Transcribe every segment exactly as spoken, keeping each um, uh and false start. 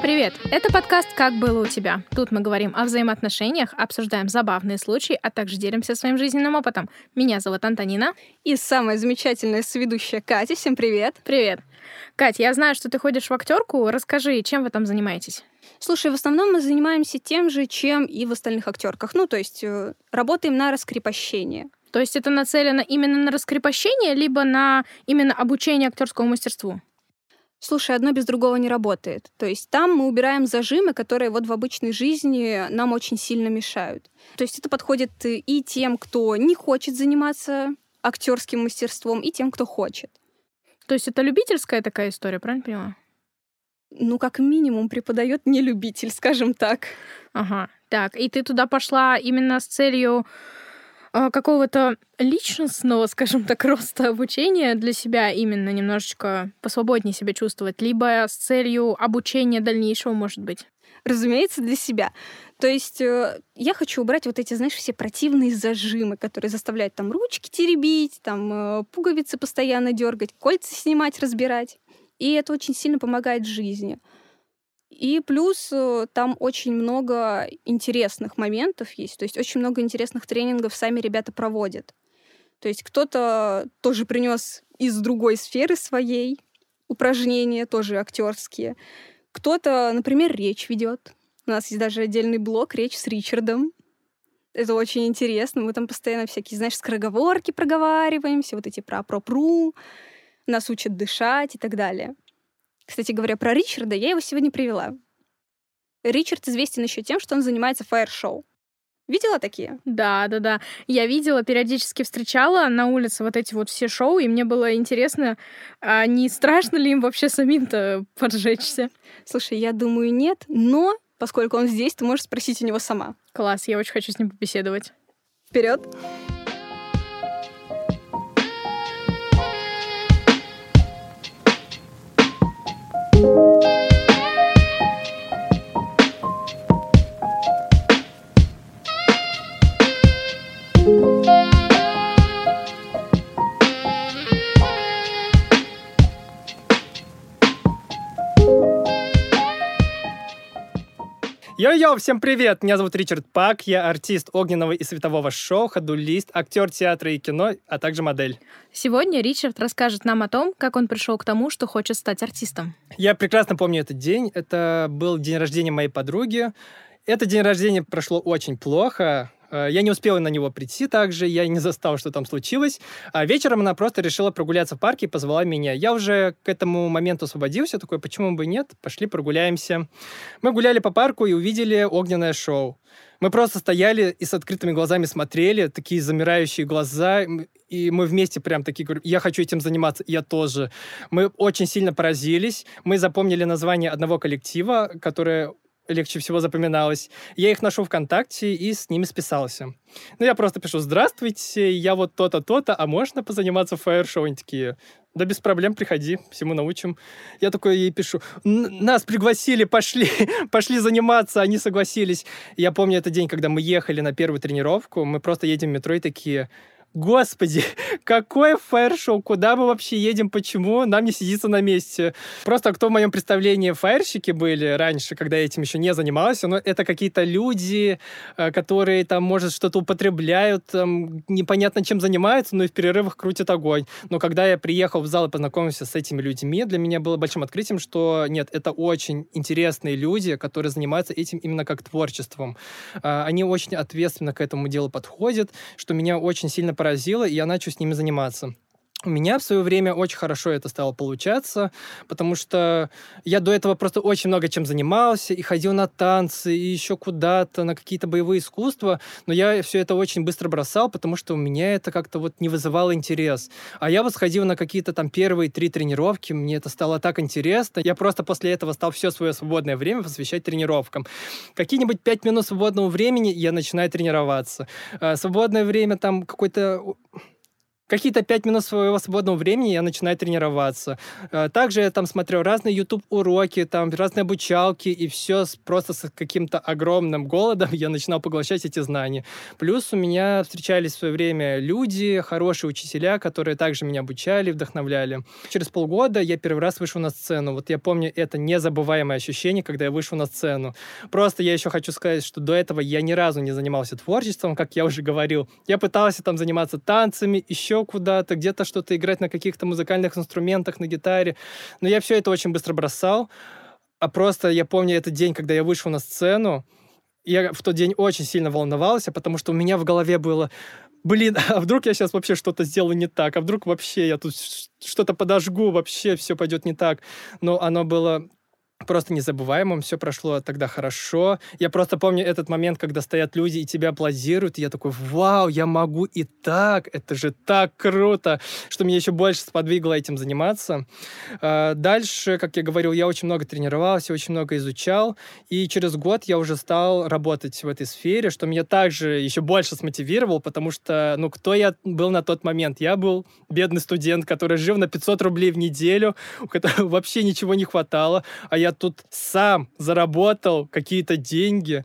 Привет! Это подкаст «Как было у тебя?». Тут мы говорим о взаимоотношениях, обсуждаем забавные случаи, а также делимся своим жизненным опытом. Меня зовут Антонина. И самая замечательная соведущая Катя. Всем привет! Привет! Катя, я знаю, что ты ходишь в актерку. Расскажи, чем вы там занимаетесь? Слушай, в основном мы занимаемся тем же, чем и в остальных актерках. Ну, то есть работаем на раскрепощение. То есть это нацелено именно на раскрепощение, либо на именно обучение актерскому мастерству? Слушай, одно без другого не работает. То есть там мы убираем зажимы, которые вот в обычной жизни нам очень сильно мешают. То есть это подходит и тем, кто не хочет заниматься актерским мастерством, и тем, кто хочет. То есть это любительская такая история, правильно поняла? Ну, как минимум, преподает не любитель, скажем так. Ага, так. И ты туда пошла именно с целью какого-то личностного, скажем так, роста, обучения для себя, именно немножечко посвободнее себя чувствовать, либо с целью обучения дальнейшего, может быть? Разумеется, для себя. То есть я хочу убрать вот эти, знаешь, все противные зажимы, которые заставляют там ручки теребить, там пуговицы постоянно дергать, кольца снимать, разбирать. И это очень сильно помогает жизни. И плюс там очень много интересных моментов есть, то есть очень много интересных тренингов сами ребята проводят. То есть кто-то тоже принес из другой сферы своей упражнения, тоже актерские. Кто-то, например, речь ведет. У нас есть даже отдельный блог «Речь с Ричардом». Это очень интересно. Мы там постоянно всякие, знаешь, скороговорки проговариваемся, вот эти про про-пру, нас учат дышать и так далее. Кстати говоря, про Ричарда я его сегодня привела. Ричард известен еще тем, что он занимается фаер-шоу. Видела такие? Да, да, да. Я видела, периодически встречала на улице вот эти вот все шоу, и мне было интересно, а не страшно ли им вообще самим-то поджечься? Слушай, я думаю, нет, но поскольку он здесь, ты можешь спросить у него сама. Класс, я очень хочу с ним побеседовать. Вперед! Йо-йо, всем привет! Меня зовут Ричард Пак, я артист огненного и светового шоу, ходулист, актер театра и кино, а также модель. Сегодня Ричард расскажет нам о том, как он пришел к тому, что хочет стать артистом. Я прекрасно помню этот день. Это был день рождения моей подруги. Этот день рождения прошло очень плохо. Я не успела на него прийти также, я не застала, что там случилось. А вечером она просто решила прогуляться в парке и позвала меня. Я уже к этому моменту освободился, такой, почему бы нет, пошли прогуляемся. Мы гуляли по парку и увидели огненное шоу. Мы просто стояли и с открытыми глазами смотрели, такие замирающие глаза, и мы вместе прям такие, говорим, я хочу этим заниматься, я тоже. Мы очень сильно поразились, мы запомнили название одного коллектива, которое легче всего запоминалось. Я их нашел ВКонтакте и с ними списался. Ну, я просто пишу, здравствуйте, я вот то-то, то-то, а можно позаниматься фаер-шоу? Они такие, да без проблем, приходи, всему научим. Я такой ей пишу, нас пригласили, пошли, пошли заниматься, они согласились. Я помню этот день, когда мы ехали на первую тренировку, мы просто едем в метро и такие, господи, какое фаер-шоу, куда мы вообще едем, почему нам не сидится на месте? Просто кто в моем представлении фаерщики были раньше, когда я этим еще не занимался, но это какие-то люди, которые там, может, что-то употребляют, там, непонятно чем занимаются, но и в перерывах крутят огонь. Но когда я приехал в зал и познакомился с этими людьми, для меня было большим открытием, что нет, это очень интересные люди, которые занимаются этим именно как творчеством. Они очень ответственно к этому делу подходят, что меня очень сильно поражает. поразило, и я начал с ними заниматься. У меня в свое время очень хорошо это стало получаться, потому что я до этого просто очень много чем занимался, и ходил на танцы, и еще куда-то, на какие-то боевые искусства, но я все это очень быстро бросал, потому что у меня это как-то вот не вызывало интерес. А я вот сходил на какие-то там первые три тренировки, мне это стало так интересно, я просто после этого стал все свое свободное время посвящать тренировкам. Какие-нибудь пять минут свободного времени я начинаю тренироваться. Свободное время там какой-то Какие-то пять минут своего свободного времени я начинаю тренироваться. Также я там смотрю разные YouTube-уроки, там разные обучалки, и все просто с каким-то огромным голодом я начинал поглощать эти знания. Плюс у меня встречались в свое время люди, хорошие учителя, которые также меня обучали, вдохновляли. Через полгода я первый раз вышел на сцену. Вот я помню это незабываемое ощущение, когда я вышел на сцену. Просто я еще хочу сказать, что до этого я ни разу не занимался творчеством, как я уже говорил. Я пытался там заниматься танцами, еще куда-то, где-то что-то играть на каких-то музыкальных инструментах, на гитаре. Но я все это очень быстро бросал. А просто я помню этот день, когда я вышел на сцену, я в тот день очень сильно волновался, потому что у меня в голове было: блин, а вдруг я сейчас вообще что-то сделаю не так? А вдруг вообще я тут что-то подожгу, вообще все пойдет не так? Но оно было просто незабываемым, все прошло тогда хорошо. Я просто помню этот момент, когда стоят люди и тебя аплодируют, и я такой: вау, я могу и так, это же так круто, что меня еще больше сподвигло этим заниматься. Дальше, как я говорил, я очень много тренировался, очень много изучал, и через год я уже стал работать в этой сфере, что меня также еще больше смотивировало, потому что, ну, кто я был на тот момент? Я был бедный студент, который жил на пятьсот рублей в неделю, у которого вообще ничего не хватало, а я тут сам заработал какие-то деньги.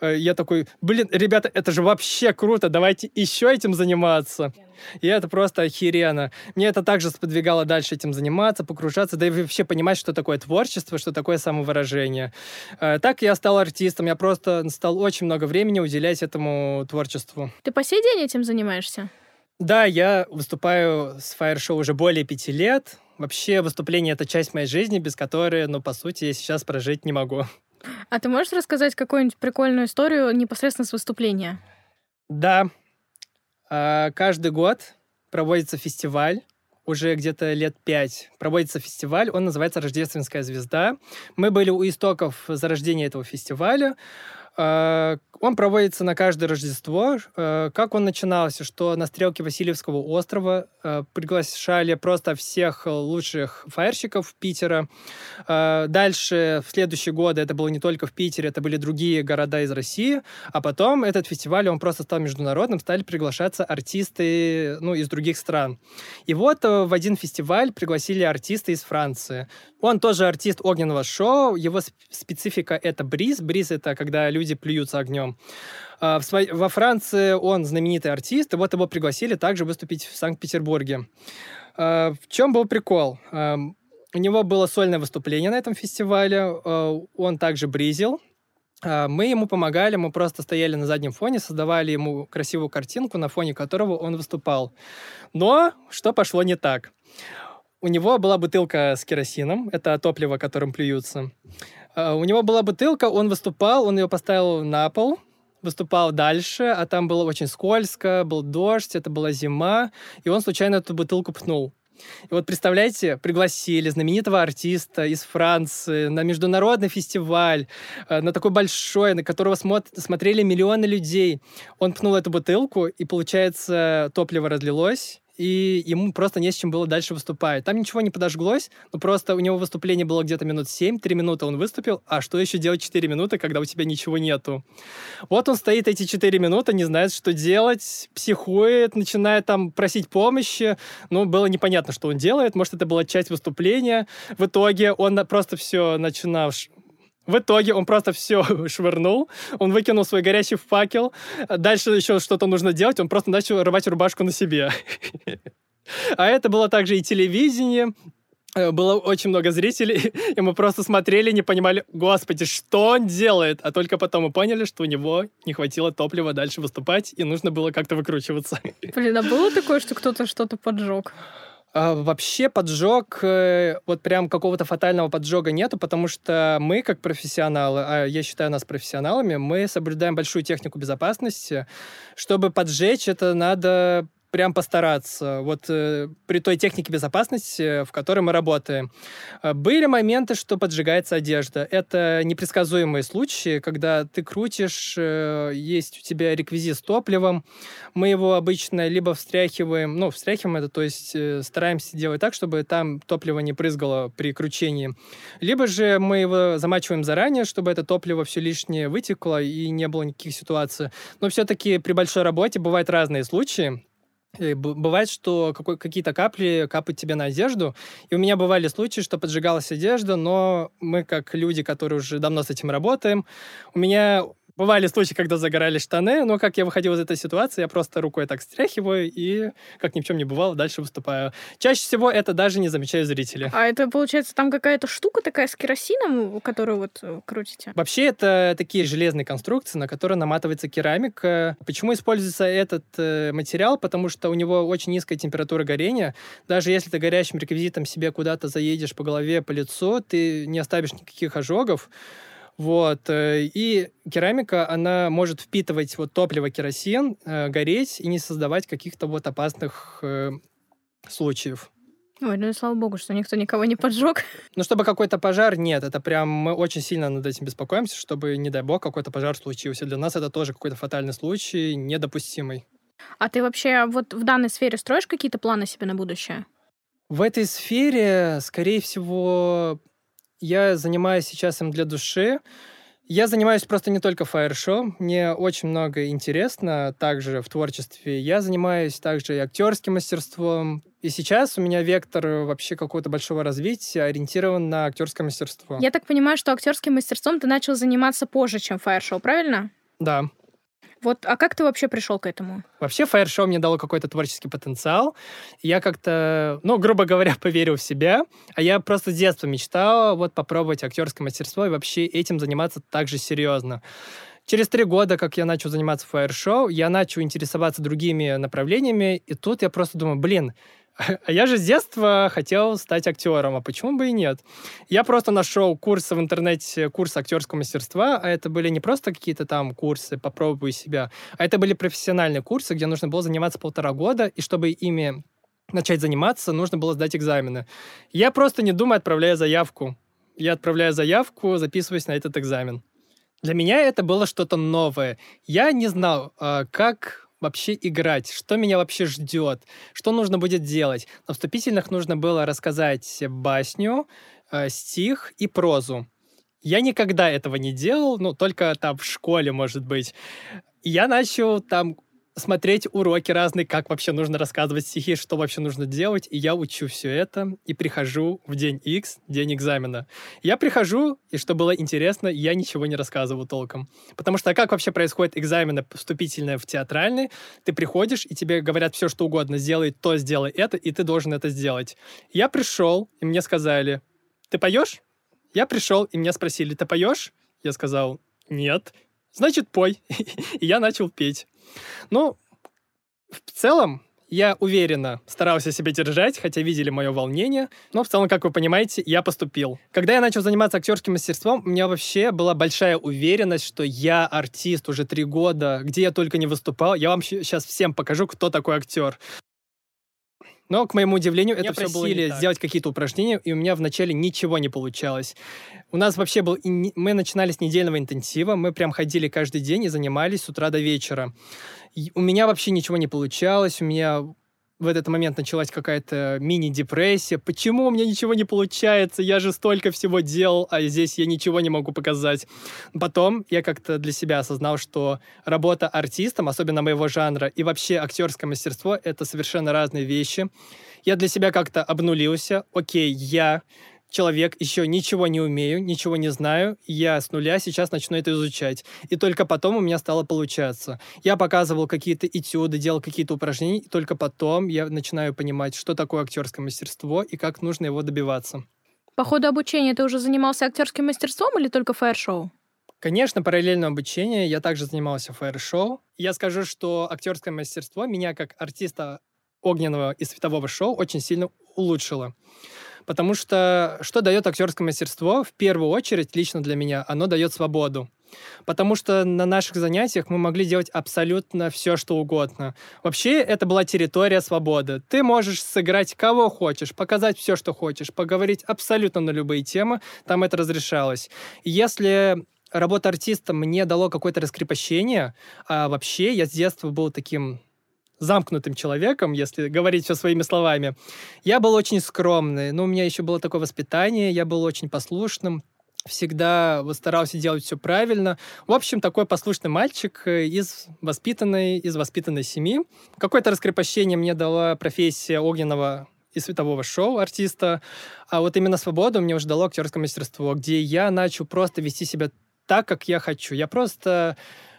Я такой: блин, ребята, это же вообще круто, давайте еще этим заниматься. И это просто охеренно. Мне это также сподвигало дальше этим заниматься, погружаться, да и вообще понимать, что такое творчество, что такое самовыражение. Так я стал артистом, я просто стал очень много времени уделять этому творчеству. Ты по сей день этим занимаешься? Да, я выступаю с фаер-шоу уже более пяти лет. Вообще выступление — это часть моей жизни, без которой, ну, по сути, я сейчас прожить не могу. А ты можешь рассказать какую-нибудь прикольную историю непосредственно с выступления? Да. Каждый год проводится фестиваль. Уже где-то лет пять проводится фестиваль, он называется «Рождественская звезда». Мы были у истоков зарождения этого фестиваля. Он проводится на каждое Рождество. Как он начинался? Что на стрелке Васильевского острова приглашали просто всех лучших фаерщиков Питера. Дальше, в следующие годы, это было не только в Питере, это были другие города из России. А потом этот фестиваль, он просто стал международным, стали приглашаться артисты, ну, из других стран. И вот в один фестиваль пригласили артиста из Франции. Он тоже артист огненного шоу. Его специфика — это бриз. Бриз — это когда люди плюются огнем. Во Франции он знаменитый артист, и вот его пригласили также выступить в Санкт-Петербурге. В чем был прикол? У него было сольное выступление на этом фестивале, он также бризил. Мы ему помогали, мы просто стояли на заднем фоне, создавали ему красивую картинку, на фоне которого он выступал. Но что пошло не так? У него была бутылка с керосином, это топливо, которым плюются. У него была бутылка, он выступал, он ее поставил на пол, выступал дальше, а там было очень скользко, был дождь, это была зима, и он случайно эту бутылку пнул. И вот, представляете, пригласили знаменитого артиста из Франции на международный фестиваль, на такой большой, на которого смотрели миллионы людей. Он пнул эту бутылку, и, получается, топливо разлилось, и ему просто не с чем было дальше выступать. Там ничего не подожглось, но просто у него выступление было где-то минут семь, три минуты он выступил, а что еще делать четыре минуты, когда у тебя ничего нету? Вот он стоит эти четыре минуты, не знает, что делать, психует, начинает там просить помощи, ну, было непонятно, что он делает, может, это была часть выступления. В итоге он просто все начинал... В итоге он просто все швырнул, он выкинул свой горящий факел, дальше еще что-то нужно делать, он просто начал рвать рубашку на себе. А это было также и телевидение, было очень много зрителей, и мы просто смотрели, не понимали: господи, что он делает? А только потом мы поняли, что у него не хватило топлива дальше выступать, и нужно было как-то выкручиваться. Блин, а было такое, что кто-то что-то поджег? Вообще поджог, вот прям какого-то фатального поджога нету, потому что мы, как профессионалы, а я считаю нас профессионалами, мы соблюдаем большую технику безопасности. Чтобы поджечь, это надо прям постараться. Вот при той технике безопасности, в которой мы работаем. Были моменты, что поджигается одежда. Это непредсказуемые случаи, когда ты крутишь, есть у тебя реквизит с топливом. Мы его обычно либо встряхиваем, ну, встряхиваем это, то есть стараемся делать так, чтобы там топливо не брызгало при кручении. Либо же мы его замачиваем заранее, чтобы это топливо все лишнее вытекло и не было никаких ситуаций. Но все-таки при большой работе бывают разные случаи. И бывает, что какой- какие-то капли капают тебе на одежду. И у меня бывали случаи, что поджигалась одежда, но мы, как люди, которые уже давно с этим работаем, у меня бывали случаи, когда загорали штаны, но как я выходил из этой ситуации, я просто рукой так стряхиваю и, как ни в чем не бывало, дальше выступаю. Чаще всего это даже не замечают зрители. А это, получается, там какая-то штука такая с керосином, которую вот крутите? Вообще, это такие железные конструкции, на которые наматывается керамика. Почему используется этот материал? Потому что что у него очень низкая температура горения. Даже если ты горящим реквизитом себе куда-то заедешь по голове, по лицу, ты не оставишь никаких ожогов. Вот. И керамика, она может впитывать вот топливо, керосин, гореть и не создавать каких-то вот опасных случаев. Ой, ну и слава богу, что никто никого не поджег. Ну, чтобы какой-то пожар, нет, это прям мы очень сильно над этим беспокоимся, чтобы, не дай бог, какой-то пожар случился. Для нас это тоже какой-то фатальный случай, недопустимый. А ты вообще вот в данной сфере строишь какие-то планы себе на будущее? В этой сфере, скорее всего, я занимаюсь сейчас им для души. Я занимаюсь просто не только фаер-шоу. Мне очень много интересно также в творчестве. Я занимаюсь также и актерским мастерством. И сейчас у меня вектор вообще какого-то большого развития ориентирован на актерское мастерство. Я так понимаю, что актерским мастерством ты начал заниматься позже, чем фаер-шоу, правильно? Да. Вот, а как ты вообще пришел к этому? Вообще, фаер-шоу мне дало какой-то творческий потенциал. Я как-то, ну, грубо говоря, поверил в себя. А я просто с детства мечтал вот попробовать актерское мастерство и вообще этим заниматься так же серьезно. Через три года, как я начал заниматься фаер-шоу, я начал интересоваться другими направлениями. И тут я просто думаю, блин, а я же с детства хотел стать актером, а почему бы и нет? Я просто нашел курсы в интернете, курсы актерского мастерства, а это были не просто какие-то там курсы «попробуй себя», а это были профессиональные курсы, где нужно было заниматься полтора года, и чтобы ими начать заниматься, нужно было сдать экзамены. Я просто, не думая, отправляю заявку. Я отправляю заявку, записываюсь на этот экзамен. Для меня это было что-то новое. Я не знал, как вообще играть, что меня вообще ждет, что нужно будет делать. На вступительных нужно было рассказать басню, э, стих и прозу. Я никогда этого не делал, ну, только там в школе, может быть. И я начал там смотреть уроки разные, как вообще нужно рассказывать стихи, что вообще нужно делать, и я учу все это, и прихожу в день X, день экзамена. Я прихожу, и что было интересно, я ничего не рассказываю толком. Потому что как вообще происходит экзамены вступительные в театральные? Ты приходишь, и тебе говорят все, что угодно, сделай то, сделай это, и ты должен это сделать. Я пришел, и мне сказали, ты поешь? Я пришел, и меня спросили, ты поешь? Я сказал, нет. Значит, пой. И я начал петь. Ну, в целом, я уверенно старался себя держать, хотя видели мое волнение. Но в целом, как вы понимаете, я поступил. Когда я начал заниматься актерским мастерством, у меня вообще была большая уверенность, что я артист уже три года, где я только не выступал. Я вам сейчас всем покажу, кто такой актер. Но, к моему удивлению, меня это все было не так. Сделать какие-то упражнения, и у меня вначале ничего не получалось. У нас вообще был... Мы начинали с недельного интенсива, мы прям ходили каждый день и занимались с утра до вечера. И у меня вообще ничего не получалось, у меня в этот момент началась какая-то мини-депрессия. Почему у меня ничего не получается? Я же столько всего делал, а здесь я ничего не могу показать. Потом я как-то для себя осознал, что работа артистом, особенно моего жанра, и вообще актерское мастерство — это совершенно разные вещи. Я для себя как-то обнулился. Окей, я человек, еще ничего не умею, ничего не знаю, я с нуля сейчас начну это изучать. И только потом у меня стало получаться. Я показывал какие-то этюды, делал какие-то упражнения, и только потом я начинаю понимать, что такое актерское мастерство и как нужно его добиваться. По ходу обучения ты уже занимался актерским мастерством или только фаер-шоу? Конечно, параллельно обучению я также занимался фаер-шоу. Я скажу, что актерское мастерство меня как артиста огненного и светового шоу очень сильно улучшило. Потому что что дает актерское мастерство? В первую очередь, лично для меня, оно дает свободу. Потому что на наших занятиях мы могли делать абсолютно все, что угодно. Вообще, это была территория свободы. Ты можешь сыграть кого хочешь, показать все, что хочешь, поговорить абсолютно на любые темы. Там это разрешалось. Если работа артиста мне дала какое-то раскрепощение, а вообще я с детства был таким... замкнутым человеком, если говорить все своими словами. Я был очень скромный, но у меня еще было такое воспитание, я был очень послушным. всегда старался делать все правильно. В общем, такой послушный мальчик из воспитанной, из воспитанной семьи. Какое-то раскрепощение мне дала профессия огненного и светового шоу артиста. А вот именно свободу мне уже дало актерское мастерство, где я начал просто вести себя так, как я хочу. Я просто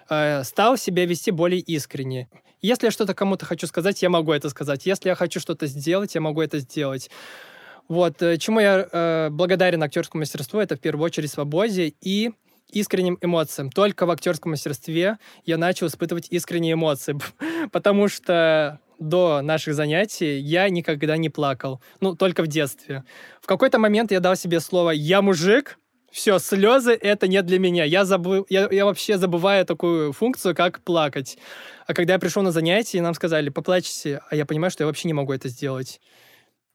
э, стал себя вести более искренне. Если я что-то кому-то хочу сказать, я могу это сказать. Если я хочу что-то сделать, я могу это сделать. Вот. Чему я э, благодарен актерскому мастерству, это в первую очередь свободе и искренним эмоциям. Только в актерском мастерстве я начал испытывать искренние эмоции, потому что до наших занятий я никогда не плакал. Ну, только в детстве. В какой-то момент я дал себе слово «я мужик», все, слезы — это не для меня. Я, забыл, я, я вообще забываю такую функцию, как плакать. А когда я пришел на занятия, нам сказали «поплачьте», а я понимаю, что я вообще не могу это сделать.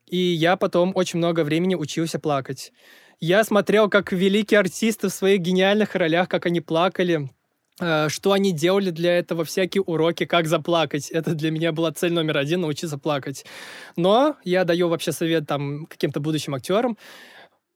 И я потом очень много времени учился плакать. Я смотрел, как великие артисты в своих гениальных ролях, как они плакали, что они делали для этого, всякие уроки, как заплакать. Это для меня была цель номер один — научиться плакать. Но я даю вообще совет там, каким-то будущим актерам.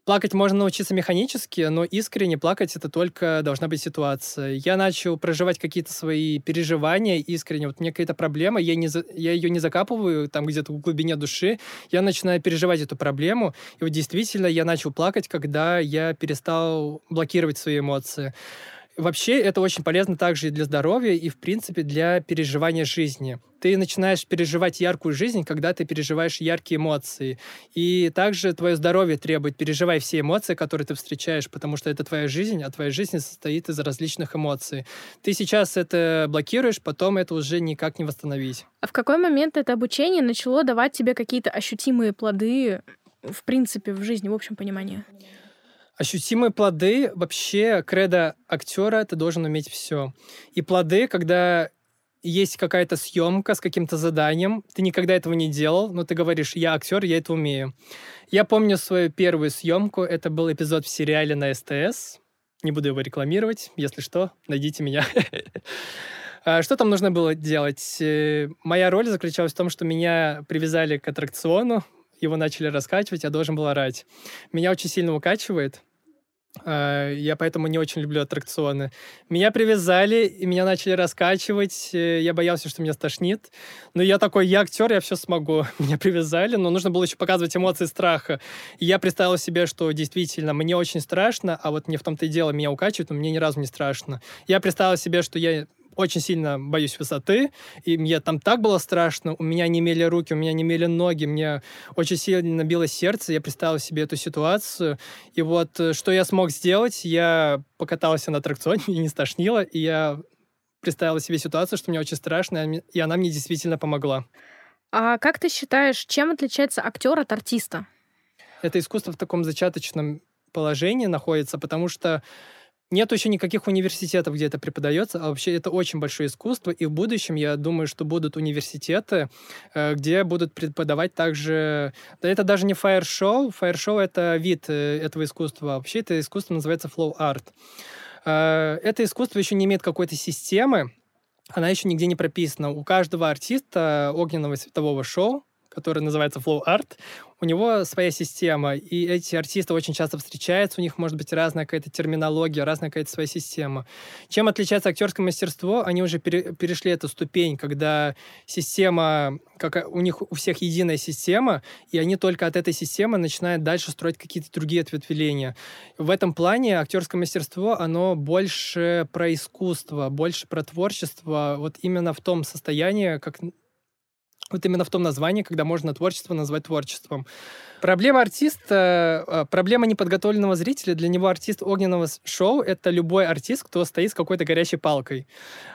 Плакать можно научиться механически, но искренне плакать — это только должна быть ситуация. Я начал проживать какие-то свои переживания искренне. Вот у меня какая-то проблема, я, не за... я ее не закапываю там где-то в глубине души. Я начинаю переживать эту проблему. И вот действительно я начал плакать, когда я перестал блокировать свои эмоции. Вообще это очень полезно также и для здоровья, и, в принципе, для переживания жизни. Ты начинаешь переживать яркую жизнь, когда ты переживаешь яркие эмоции. И также твое здоровье требует: переживай все эмоции, которые ты встречаешь, потому что это твоя жизнь, а твоя жизнь состоит из различных эмоций. Ты сейчас это блокируешь, потом это уже никак не восстановить. А в какой момент это обучение начало давать тебе какие-то ощутимые плоды, в принципе, в жизни, в общем понимании? Ощутимые плоды — вообще кредо актера, ты должен уметь все. И плоды, когда есть какая-то съемка с каким-то заданием, ты никогда этого не делал, но ты говоришь: я актер, я это умею. Я помню свою первую съемку, это был эпизод в сериале на СТС. Не буду его рекламировать, если что, найдите меня. Что там нужно было делать? Моя роль заключалась в том, что меня привязали к аттракциону, его начали раскачивать, я должен был орать. Меня очень сильно укачивает. Я поэтому не очень люблю аттракционы. Меня привязали, и меня начали раскачивать. Я боялся, что меня стошнит. Но я такой: я актер, я все смогу. Меня привязали, но нужно было еще показывать эмоции страха. И я представил себе, что действительно мне очень страшно, а вот не в том-то и дело, меня укачивают, но мне ни разу не страшно. Я представил себе, что я очень сильно боюсь высоты, и мне там так было страшно, у меня немели руки, у меня немели ноги, мне очень сильно билось сердце, я представил себе эту ситуацию, и вот что я смог сделать, я покатался на аттракционе, меня не стошнило, и я представил себе ситуацию, что мне очень страшно, и она мне действительно помогла. А как ты считаешь, чем отличается актер от артиста? Это искусство в таком зачаточном положении находится, потому что нет еще никаких университетов, где это преподается, а вообще это очень большое искусство, и в будущем, я думаю, что будут университеты, где будут преподавать также... Да это даже не фаер-шоу, фаер-шоу — это вид этого искусства, вообще это искусство называется флоу-арт. Это искусство еще не имеет какой-то системы, она еще нигде не прописана. У каждого артиста огненного и светового шоу, который называется Flow Art, у него своя система, и эти артисты очень часто встречаются, у них может быть разная какая-то терминология, разная какая-то своя система. Чем отличается актерское мастерство? Они уже пере- перешли эту ступень, когда система, как у них у всех единая система, и они только от этой системы начинают дальше строить какие-то другие ответвления. В этом плане актерское мастерство, оно больше про искусство, больше про творчество, вот именно в том состоянии, как... Вот именно в том названии, когда можно творчество назвать творчеством. Проблема артиста, проблема неподготовленного зрителя, для него артист огненного шоу — это любой артист, кто стоит с какой-то горячей палкой.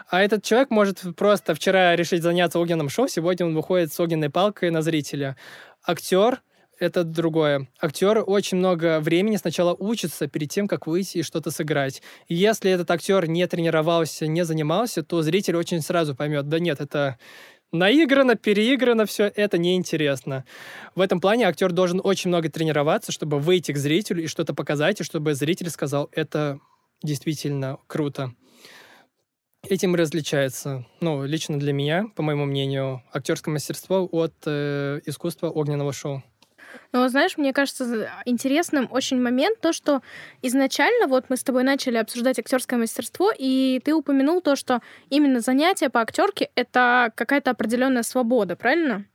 А этот человек может просто вчера решить заняться огненным шоу, сегодня он выходит с огненной палкой на зрителя. Актер — это другое. Актер очень много времени сначала учится перед тем, как выйти и что-то сыграть. И если этот актер не тренировался, не занимался, то зритель очень сразу поймет: да нет, это... наиграно, переиграно, все это неинтересно. В этом плане актер должен очень много тренироваться, чтобы выйти к зрителю и что-то показать, и чтобы зритель сказал: это действительно круто. Этим и различается, ну, лично для меня, по моему мнению, актерское мастерство от э, искусства огненного шоу. Но, знаешь, мне кажется интересным очень момент то, что изначально вот мы с тобой начали обсуждать актерское мастерство, и ты упомянул то, что именно занятие по актерке — это какая-то определенная свобода, правильно?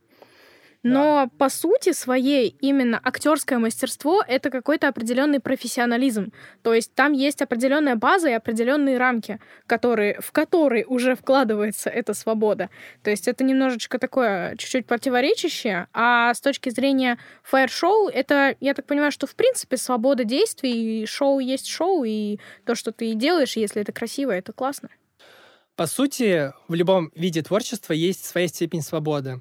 Но по сути своей именно актерское мастерство — это какой-то определенный профессионализм. То есть там есть определенная база и определенные рамки, которые, в которые уже вкладывается эта свобода. То есть это немножечко такое чуть-чуть противоречащее. А с точки зрения фаер-шоу, это, я так понимаю, что в принципе свобода действий, и шоу есть шоу, и то, что ты делаешь, если это красиво, это классно. По сути, в любом виде творчества есть своя степень свободы.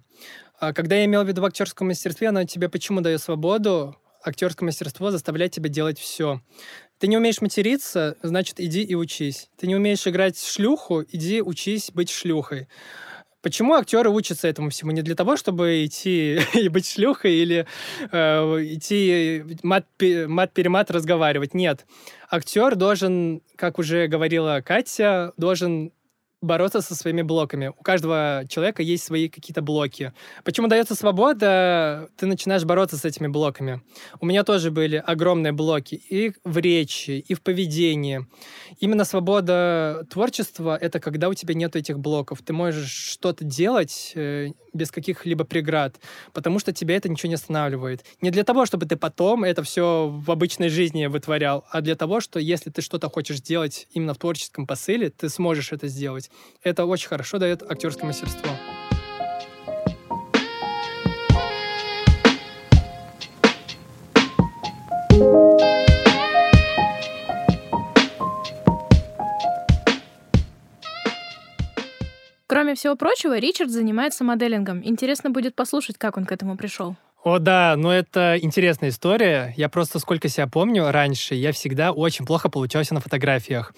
Когда я имел в виду в актерском мастерстве, оно тебе почему дает свободу? Актерское мастерство заставляет тебя делать все. Ты не умеешь материться, значит, иди и учись. Ты не умеешь играть в шлюху, иди учись быть шлюхой. Почему актеры учатся этому всему? Не для того, чтобы идти и быть шлюхой или э, идти мат-перемат разговаривать. Нет. Актер должен, как уже говорила Катя, должен бороться со своими блоками. У каждого человека есть свои какие-то блоки. Почему дается свобода? Ты начинаешь бороться с этими блоками. У меня тоже были огромные блоки и в речи, и в поведении. Именно свобода творчества — это когда у тебя нет этих блоков. Ты можешь что-то делать без каких-либо преград, потому что тебя это ничего не останавливает. Не для того, чтобы ты потом это все в обычной жизни вытворял, а для того, что если ты что-то хочешь делать именно в творческом посыле, ты сможешь это сделать. Это очень хорошо дает актерское мастерство. Кроме всего прочего, Ричард занимается моделингом. Интересно будет послушать, как он к этому пришел. О, да, ну это интересная история. Я просто, сколько себя помню, раньше я всегда очень плохо получался на фотографиях.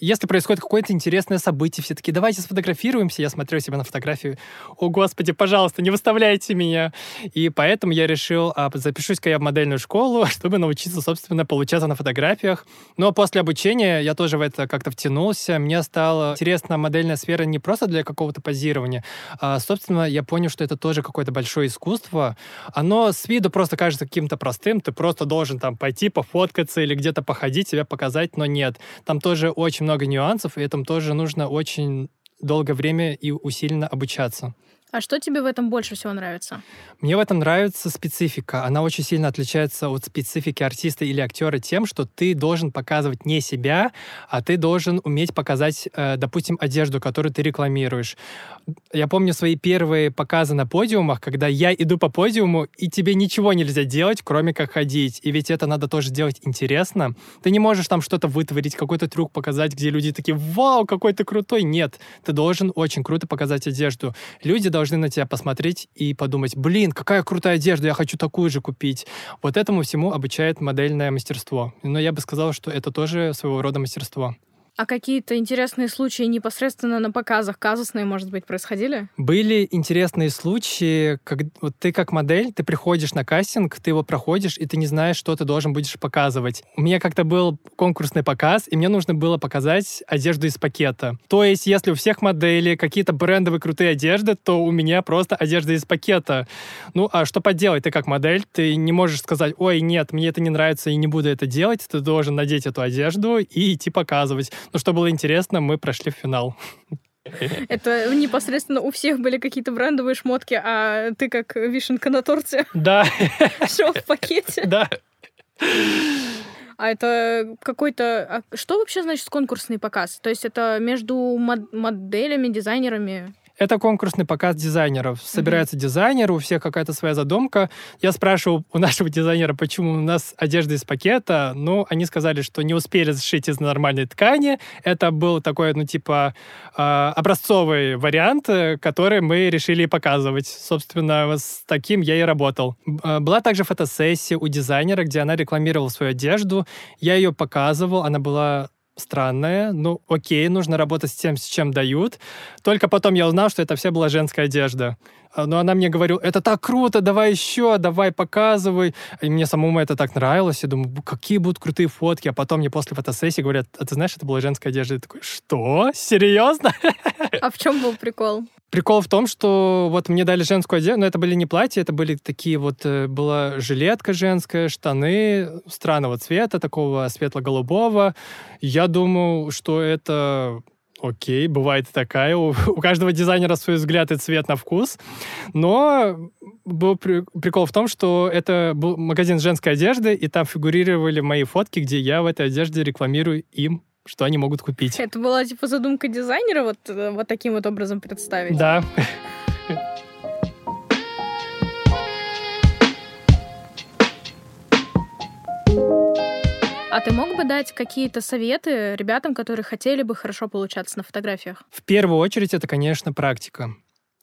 Если происходит какое-то интересное событие, все такие, давайте сфотографируемся. Я смотрю себя на фотографию. О, Господи, пожалуйста, не выставляйте меня. И поэтому я решил, а, запишусь-ка я в модельную школу, чтобы научиться, собственно, получаться на фотографиях. Но после обучения я тоже в это как-то втянулся. Мне стала интересна модельная сфера не просто для какого-то позирования, а, собственно, я понял, что это тоже какое-то большое искусство. Оно с виду просто кажется каким-то простым, ты просто должен там пойти пофоткаться или где-то походить, себя показать, но нет. Там тоже очень много нюансов, и этому тоже нужно очень долгое время и усиленно обучаться. А что тебе в этом больше всего нравится? Мне в этом нравится специфика. Она очень сильно отличается от специфики артиста или актера тем, что ты должен показывать не себя, а ты должен уметь показать, допустим, одежду, которую ты рекламируешь. Я помню свои первые показы на подиумах, когда я иду по подиуму, и тебе ничего нельзя делать, кроме как ходить. И ведь это надо тоже делать интересно. Ты не можешь там что-то вытворить, какой-то трюк показать, где люди такие «Вау, какой ты крутой!» Нет, ты должен очень круто показать одежду. Люди должны должны на тебя посмотреть и подумать, блин, какая крутая одежда, я хочу такую же купить. Вот этому всему обучает модельное мастерство. Но я бы сказал, что это тоже своего рода мастерство. А какие-то интересные случаи непосредственно на показах, казусные, может быть, происходили? Были интересные случаи, как, вот ты как модель, ты приходишь на кастинг, ты его проходишь, и ты не знаешь, что ты должен будешь показывать. У меня как-то был конкурсный показ, и мне нужно было показать одежду из пакета. То есть, если у всех моделей какие-то брендовые крутые одежды, то у меня просто одежда из пакета. Ну, а что поделать? Ты как модель, ты не можешь сказать, ой, нет, мне это не нравится, и не буду это делать. Ты должен надеть эту одежду и идти показывать. Ну, что было интересно, мы прошли в финал. Это непосредственно у всех были какие-то брендовые шмотки, а ты как вишенка на торте. Да. Все в пакете. Да. А это какой-то... Что вообще значит конкурсный показ? То есть это между моделями, дизайнерами... Это конкурсный показ дизайнеров. Собираются mm-hmm. дизайнеры, у всех какая-то своя задумка. Я спрашивал у нашего дизайнера, почему у нас одежда из пакета. Ну, они сказали, что не успели сшить из нормальной ткани. Это был такой, ну, типа, образцовый вариант, который мы решили показывать. Собственно, с таким я и работал. Была также фотосессия у дизайнера, где она рекламировала свою одежду. Я ее показывал, она была... странное. Ну, окей, нужно работать с тем, с чем дают. Только потом я узнал, что это вся была женская одежда. но она мне говорила, это так круто, давай еще, давай показывай. И мне самому это так нравилось. Я думаю, какие будут крутые фотки. А потом мне после фотосессии говорят, а ты знаешь, это была женская одежда. Я такой, что? Серьезно? А в чем был прикол? Прикол в том, что вот мне дали женскую одежду, но это были не платья, это были такие вот, была жилетка женская, штаны странного цвета, такого светло-голубого. Я думал, что это... Окей, бывает и такая. У, у каждого дизайнера свой взгляд и цвет на вкус. Но был при, прикол в том, что это был магазин женской одежды, и там фигурировали мои фотки, где я в этой одежде рекламирую им, что они могут купить. Это была типа задумка дизайнера вот, вот таким вот образом представить? Да. А ты мог бы дать какие-то советы ребятам, которые хотели бы хорошо получаться на фотографиях? В первую очередь, это, конечно, практика.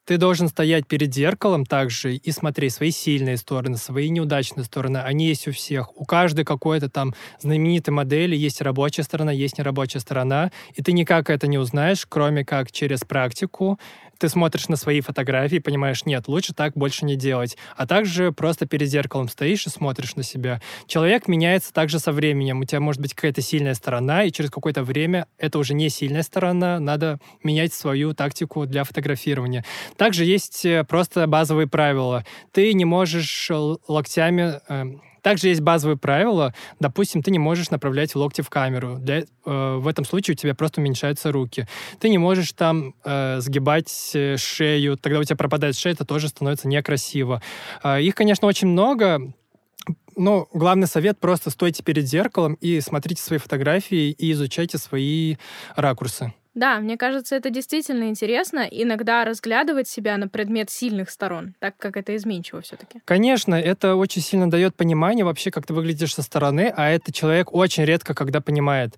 Ты должен стоять перед зеркалом также и смотреть свои сильные стороны, свои неудачные стороны. Они есть у всех. У каждой какой-то там знаменитой модели есть рабочая сторона, есть нерабочая сторона. И ты никак это не узнаешь, кроме как через практику. Ты смотришь на свои фотографии и понимаешь, нет, лучше так больше не делать. А также просто перед зеркалом стоишь и смотришь на себя. Человек меняется также со временем. У тебя может быть какая-то сильная сторона, и через какое-то время это уже не сильная сторона. Надо менять свою тактику для фотографирования. Также есть просто базовые правила. Ты не можешь локтями... Э, также есть базовые правила. Допустим, ты не можешь направлять локти в камеру. Для, э, в этом случае у тебя просто уменьшаются руки. Ты не можешь там э, сгибать шею. Тогда у тебя пропадает шея, это тоже становится некрасиво. Э, их, конечно, очень много. Но главный совет — просто стойте перед зеркалом и смотрите свои фотографии и изучайте свои ракурсы. Да, мне кажется, это действительно интересно иногда разглядывать себя на предмет сильных сторон, так как это изменчиво все-таки. Конечно, это очень сильно дает понимание вообще, как ты выглядишь со стороны, а это человек очень редко когда понимает.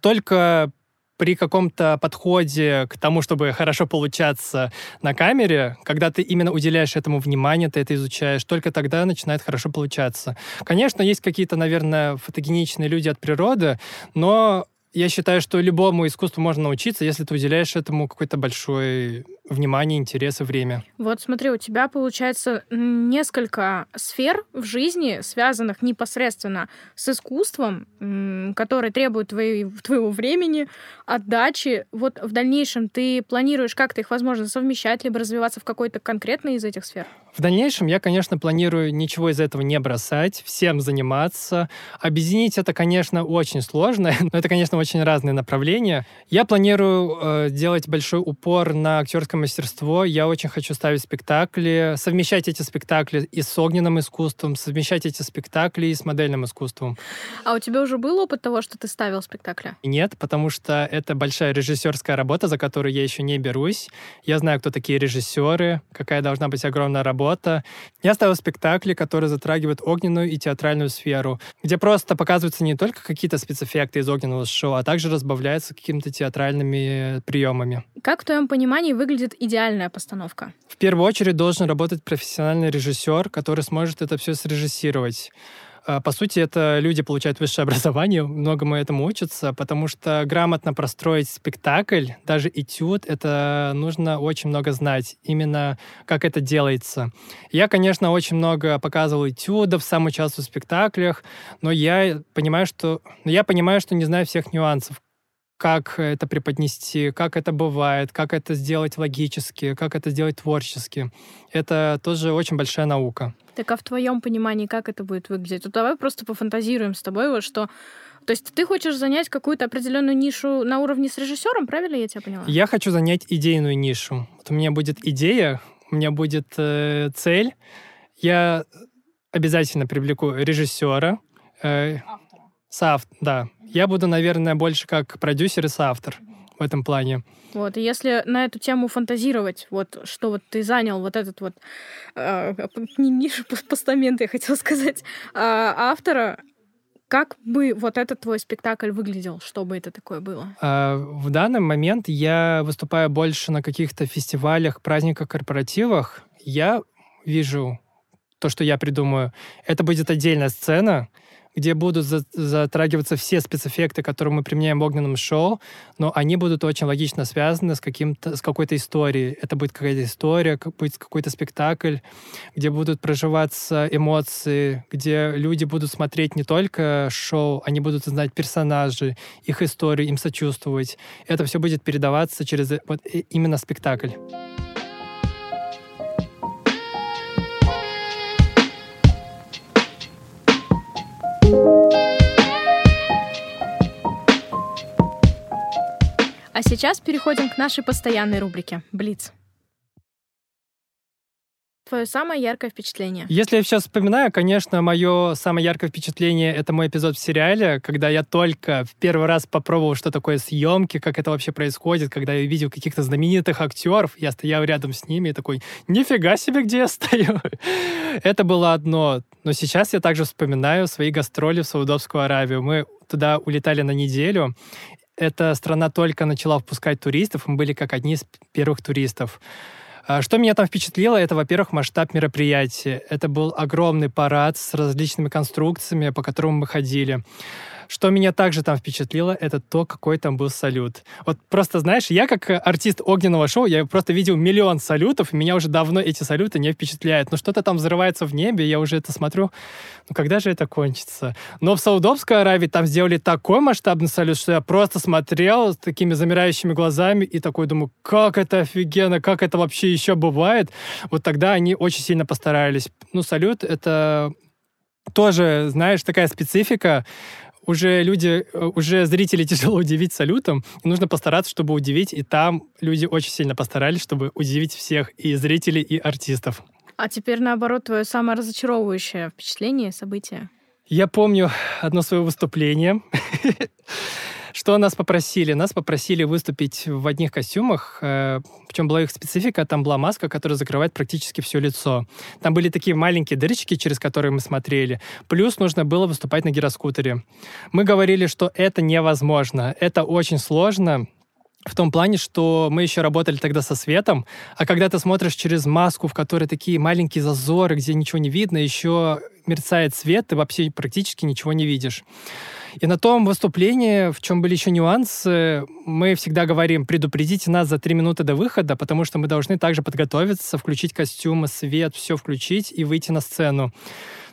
Только при каком-то подходе к тому, чтобы хорошо получаться на камере, когда ты именно уделяешь этому внимание, ты это изучаешь, только тогда начинает хорошо получаться. Конечно, есть какие-то, наверное, фотогеничные люди от природы, но... Я считаю, что любому искусству можно научиться, если ты уделяешь этому какое-то большое внимание, интерес и время. Вот смотри, у тебя получается несколько сфер в жизни, связанных непосредственно с искусством, которые требуют твоего, твоего времени, отдачи. Вот в дальнейшем ты планируешь как-то их, возможно, совмещать, либо развиваться в какой-то конкретной из этих сфер? В дальнейшем я, конечно, планирую ничего из этого не бросать, всем заниматься. Объединить это, конечно, очень сложно, но это, конечно, очень разные направления. Я планирую э, делать большой упор на актерское мастерство. Я очень хочу ставить спектакли, совмещать эти спектакли и с огненным искусством, совмещать эти спектакли и с модельным искусством. А у тебя уже был опыт того, что ты ставил спектакли? Нет, потому что это большая режиссерская работа, за которую я еще не берусь. Я знаю, кто такие режиссеры, какая должна быть огромная работа. Я ставил спектакли, которые затрагивают огненную и театральную сферу, где просто показываются не только какие-то спецэффекты из огненного шоу, а также разбавляются какими-то театральными приемами. Как в твоем понимании выглядит идеальная постановка? В первую очередь должен работать профессиональный режиссер, который сможет это все срежиссировать. По сути, это люди получают высшее образование, многому этому учатся, потому что грамотно простроить спектакль, даже этюд, это нужно очень много знать, именно как это делается. Я, конечно, очень много показывал этюдов, сам участвовал в спектаклях, но я понимаю, что, я понимаю, что не знаю всех нюансов, как это преподнести, как это бывает, как это сделать логически, как это сделать творчески. Это тоже очень большая наука. Так а в твоем понимании, как это будет выглядеть? Ну, давай просто пофантазируем с тобой, что... То есть ты хочешь занять какую-то определенную нишу на уровне с режиссером, правильно я тебя поняла? Я хочу занять идейную нишу. Вот у меня будет идея, у меня будет э, цель. Я обязательно привлеку режиссера. Э, Автора. Соавт, да. Я буду, наверное, больше как продюсер и соавтор в этом плане. Вот, и если на эту тему фантазировать, вот что вот ты занял вот этот вот э, не нишу, постамент, я хотела сказать, э, автора, как бы вот этот твой спектакль выглядел, что бы это такое было? Э, в данный момент я выступаю больше на каких-то фестивалях, праздниках, корпоративах. Я вижу то, что я придумаю. Это будет отдельная сцена, где будут за- затрагиваться все спецэффекты, которые мы применяем в огненном шоу, но они будут очень логично связаны с, каким-то, с какой-то историей. Это будет какая-то история, как, будет какой-то спектакль, где будут проживаться эмоции, где люди будут смотреть не только шоу, они будут знать персонажей, их историю, им сочувствовать. Это все будет передаваться через вот, именно спектакль. А сейчас переходим к нашей постоянной рубрике «Блиц». Твое самое яркое впечатление? Если я сейчас вспоминаю, конечно, мое самое яркое впечатление — это мой эпизод в сериале, когда я только в первый раз попробовал, что такое съемки, как это вообще происходит, когда я видел каких-то знаменитых актеров, я стоял рядом с ними и такой, нифига себе, где я стою! Это было одно. Но сейчас я также вспоминаю свои гастроли в Саудовскую Аравию. Мы туда улетали на неделю. Эта страна только начала впускать туристов, мы были как одни из первых туристов. Что меня там впечатлило, это, во-первых, масштаб мероприятия. Это был огромный парад с различными конструкциями, по которым мы ходили. Что меня также там впечатлило, это то, какой там был салют. Вот просто, знаешь, я как артист огненного шоу, я просто видел миллион салютов, и меня уже давно эти салюты не впечатляют. Но что-то там взрывается в небе, я уже это смотрю, ну когда же это кончится? Но в Саудовской Аравии там сделали такой масштабный салют, что я просто смотрел с такими замирающими глазами и такой думаю, как это офигенно, как это вообще еще бывает? Вот тогда они очень сильно постарались. Ну, салют — это тоже, знаешь, такая специфика. Уже люди, уже зрители тяжело удивить салютом. Нужно постараться, чтобы удивить. И там люди очень сильно постарались, чтобы удивить всех и зрителей, и артистов. А теперь, наоборот, твое самое разочаровывающее впечатление, событие? Я помню одно свое выступление. Что нас попросили? Нас попросили выступить в одних костюмах, э, причем была их специфика, там была маска, которая закрывает практически все лицо. Там были такие маленькие дырочки, через которые мы смотрели. Плюс нужно было выступать на гироскутере. Мы говорили, что это невозможно, это очень сложно, в том плане, что мы еще работали тогда со светом, а когда ты смотришь через маску, в которой такие маленькие зазоры, где ничего не видно, еще мерцает свет, ты вообще практически ничего не видишь. И на том выступлении, в чем были еще нюансы, мы всегда говорим, предупредите нас за три минуты до выхода, потому что мы должны также подготовиться, включить костюмы, свет, все включить и выйти на сцену.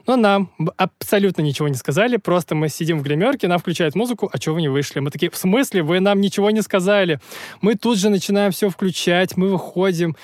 Но нам абсолютно ничего не сказали, просто мы сидим в гримерке, нам включают музыку, а чего вы не вышли? Мы такие, в смысле, вы нам ничего не сказали? Мы тут же начинаем все включать, мы выходим.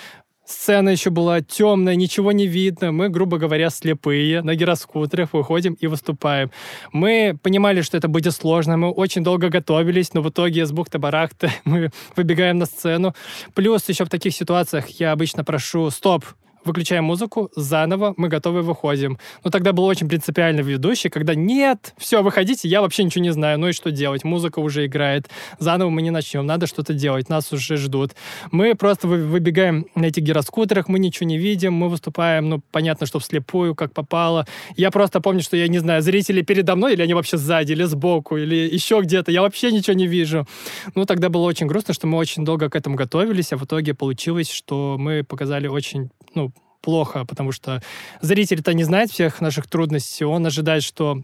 Сцена еще была темная, ничего не видно. Мы, грубо говоря, слепые, на гироскутерах выходим и выступаем. Мы понимали, что это будет сложно, мы очень долго готовились, но в итоге с бухты-барахты мы выбегаем на сцену. Плюс еще в таких ситуациях я обычно прошу «стоп». Выключаем музыку, заново, мы готовы, выходим. Но тогда был очень принципиальный ведущий, когда нет, все, выходите, я вообще ничего не знаю, ну и что делать? Музыка уже играет, заново мы не начнем, надо что-то делать, нас уже ждут. Мы просто выбегаем на этих гироскутерах, мы ничего не видим, мы выступаем, ну, понятно, что вслепую, как попало. Я просто помню, что я не знаю, зрители передо мной, или они вообще сзади, или сбоку, или еще где-то, я вообще ничего не вижу. Ну, тогда было очень грустно, что мы очень долго к этому готовились, а в итоге получилось, что мы показали очень, ну, плохо, потому что зритель-то не знает всех наших трудностей, он ожидает, что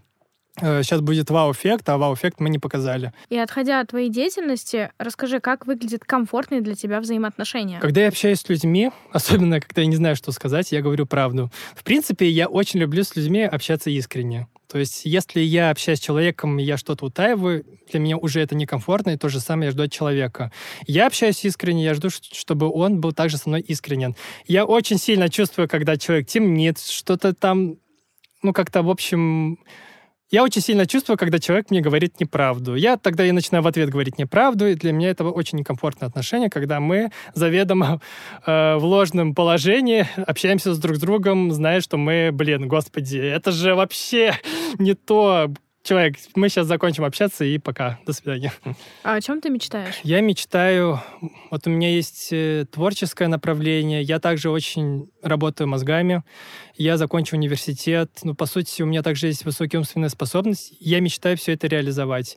э, сейчас будет вау-эффект, а вау-эффект мы не показали. И отходя от твоей деятельности, расскажи, как выглядят комфортные для тебя взаимоотношения? Когда я общаюсь с людьми, особенно когда я не знаю, что сказать, я говорю правду. В принципе, я очень люблю с людьми общаться искренне. То есть, если я общаюсь с человеком, и я что-то утаиваю, для меня уже это некомфортно, и то же самое я жду от человека. Я общаюсь искренне, я жду, чтобы он был также со мной искренен. Я очень сильно чувствую, когда человек темнит, что-то там, ну, как-то, в общем... Я очень сильно чувствую, когда человек мне говорит неправду. Я тогда и начинаю в ответ говорить неправду, и для меня это очень некомфортное отношение, когда мы заведомо э, в ложном положении общаемся друг с другом, зная, что мы, блин, господи, это же вообще не то, человек, мы сейчас закончим общаться и пока, до свидания. А о чем ты мечтаешь? Я мечтаю, вот у меня есть творческое направление, я также очень работаю мозгами, я закончу университет, ну, по сути, у меня также есть высокие умственные способности, я мечтаю все это реализовать.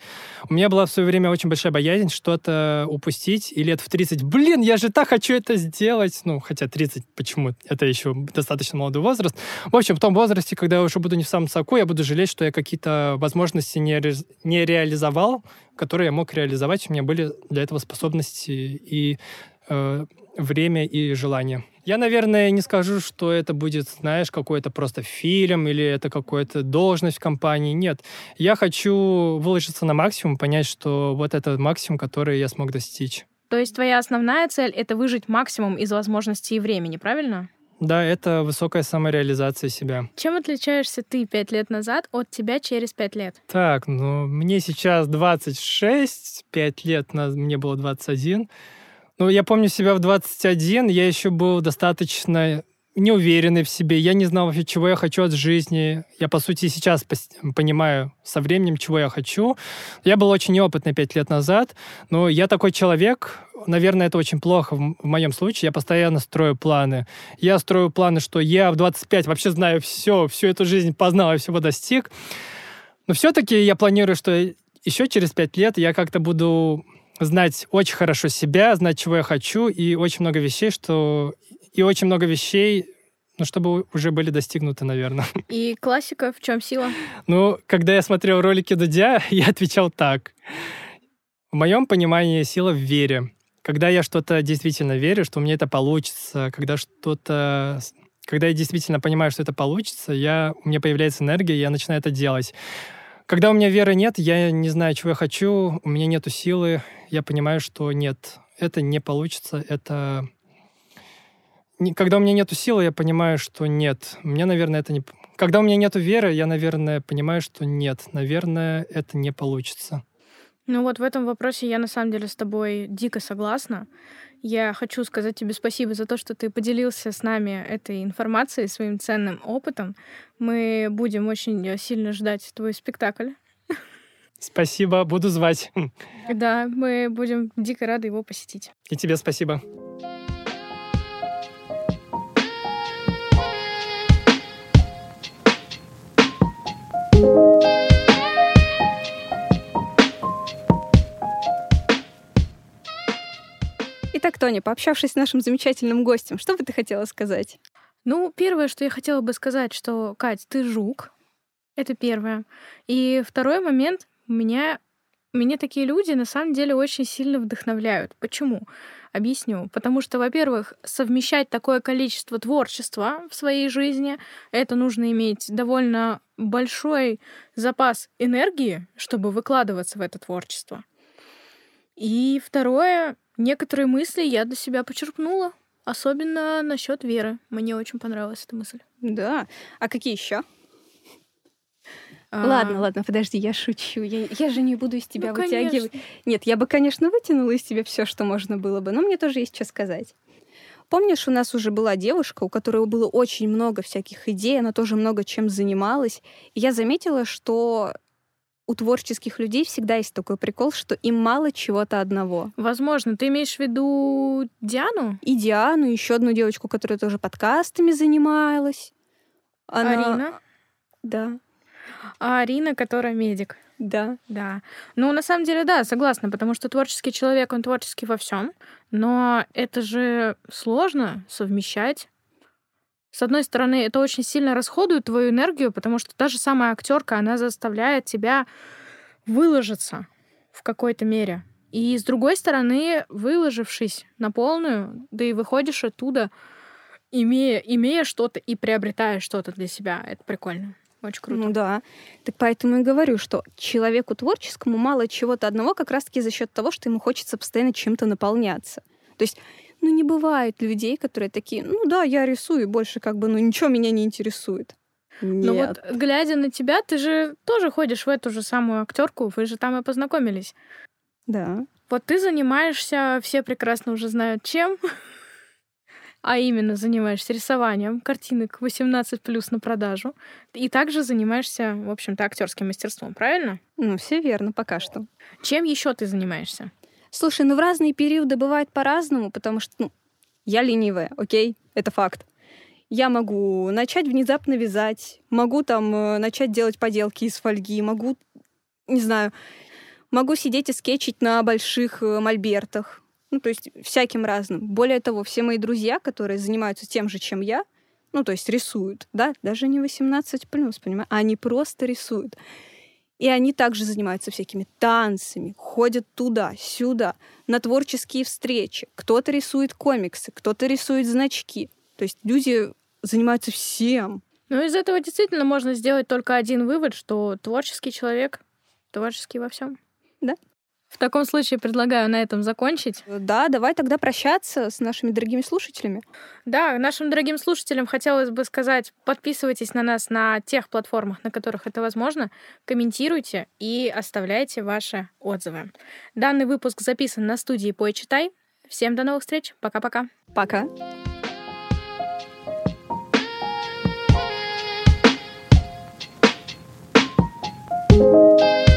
У меня была в свое время очень большая боязнь что-то упустить, и лет в тридцать, блин, я же так хочу это сделать, ну, хотя тридцать, почему? Это еще достаточно молодой возраст. В общем, в том возрасте, когда я уже буду не в самом соку, я буду жалеть, что я какие-то возможности не, ре... не реализовал, которые я мог реализовать. У меня были для этого способности и э, время, и желание. Я, наверное, не скажу, что это будет, знаешь, какой-то просто фильм или это какая-то должность в компании. Нет. Я хочу выложиться на максимум, понять, что вот это максимум, который я смог достичь. То есть твоя основная цель — это выжить максимум из возможностей и времени, правильно? Да, это высокая самореализация себя. Чем отличаешься ты пять лет назад от тебя через пять лет? Так, ну, мне сейчас двадцать шесть, пять лет на, мне было двадцать один. Ну, я помню себя в двадцать один, я еще был достаточно неуверенный в себе, я не знал вообще, чего я хочу от жизни. Я, по сути, сейчас понимаю со временем, чего я хочу. Я был очень неопытный пять лет назад, но я такой человек... Наверное, это очень плохо в моем случае. Я постоянно строю планы. Я строю планы, что я в двадцать пять вообще знаю все, всю эту жизнь познал и всего достиг. Но все-таки я планирую, что еще через пять лет я как-то буду знать очень хорошо себя, знать, чего я хочу, и очень много вещей, что... И очень много вещей... Ну, чтобы уже были достигнуты, наверное. И классика, в чем сила? Ну, когда я смотрел ролики Дудя, я отвечал так. В моем понимании сила в вере. Когда я что-то действительно верю, что у меня это получится, когда что-то... Когда я действительно понимаю, что это получится, я... у меня появляется энергия, я начинаю это делать. Когда у меня веры нет, я не знаю, чего я хочу, у меня нету силы, я понимаю, что нет, это не получится, это... Когда у меня нету силы, я понимаю, что нет. У меня, наверное, это не... Когда у меня нету веры, я, наверное, понимаю, что нет, наверное, это не получится. Ну вот в этом вопросе я на самом деле с тобой дико согласна. Я хочу сказать тебе спасибо за то, что ты поделился с нами этой информацией, своим ценным опытом. Мы будем очень сильно ждать твой спектакль. Спасибо, буду звать. Да, мы будем дико рады его посетить. И тебе спасибо. Итак, Тоня, пообщавшись с нашим замечательным гостем, что бы ты хотела сказать? Ну, первое, что я хотела бы сказать, что, Кать, ты жук. Это первое. И второй момент. Меня, меня такие люди, на самом деле, очень сильно вдохновляют. Почему? Объясню. Потому что, во-первых, совмещать такое количество творчества в своей жизни, это нужно иметь довольно большой запас энергии, чтобы выкладываться в это творчество. И второе... Некоторые мысли я для себя почерпнула, особенно насчет веры. Мне очень понравилась эта мысль. Да. А какие еще? А... Ладно, ладно, подожди, я шучу. Я, я же не буду из тебя ну, вытягивать. Конечно. Нет, я бы, конечно, вытянула из тебя все, что можно было бы, но мне тоже есть что сказать. Помнишь, у нас уже была девушка, у которой было очень много всяких идей, она тоже много чем занималась. И я заметила, что... У творческих людей всегда есть такой прикол, что им мало чего-то одного. Возможно. Ты имеешь в виду Диану? И Диану, и еще одну девочку, которая тоже подкастами занималась. Она... Арина? Да. А Арина, которая медик. Да. Да. Ну, на самом деле, да, согласна, потому что творческий человек, он творческий во всем, но это же сложно совмещать. С одной стороны, это очень сильно расходует твою энергию, потому что та же самая актерка, она заставляет тебя выложиться в какой-то мере. И с другой стороны, выложившись на полную, да и выходишь оттуда, имея, имея что-то и приобретая что-то для себя. Это прикольно. Очень круто. Ну да. Так поэтому и говорю, что человеку творческому мало чего-то одного как раз-таки за счет того, что ему хочется постоянно чем-то наполняться. То есть... Ну, не бывает людей, которые такие, ну да, я рисую, больше как бы, ну ничего меня не интересует. Нет. Ну вот, глядя на тебя, ты же тоже ходишь в эту же самую актерку, вы же там и познакомились. Да. Вот ты занимаешься, все прекрасно уже знают чем, а именно занимаешься рисованием картинок восемнадцать плюс на продажу, и также занимаешься, в общем-то, актерским мастерством, правильно? Ну, все верно пока что. Чем еще ты занимаешься? Слушай, ну в разные периоды бывает по-разному, потому что ну, я ленивая, окей, это факт. Я могу начать внезапно вязать, могу там начать делать поделки из фольги, могу, не знаю, могу сидеть и скетчить на больших мольбертах. Ну, то есть всяким разным. Более того, все мои друзья, которые занимаются тем же, чем я, ну, то есть рисуют, да, даже не восемнадцать плюс, понимаешь, они просто рисуют. И они также занимаются всякими танцами, ходят туда-сюда, на творческие встречи. Кто-то рисует комиксы, кто-то рисует значки. То есть люди занимаются всем. Ну, из этого действительно можно сделать только один вывод, что творческий человек творческий во всем. Да. В таком случае предлагаю на этом закончить. Да, давай тогда прощаться с нашими дорогими слушателями. Да, нашим дорогим слушателям хотелось бы сказать, подписывайтесь на нас на тех платформах, на которых это возможно, комментируйте и оставляйте ваши отзывы. Данный выпуск записан на студии «Пой-Читай». Всем до новых встреч. Пока-пока. Пока. Пока.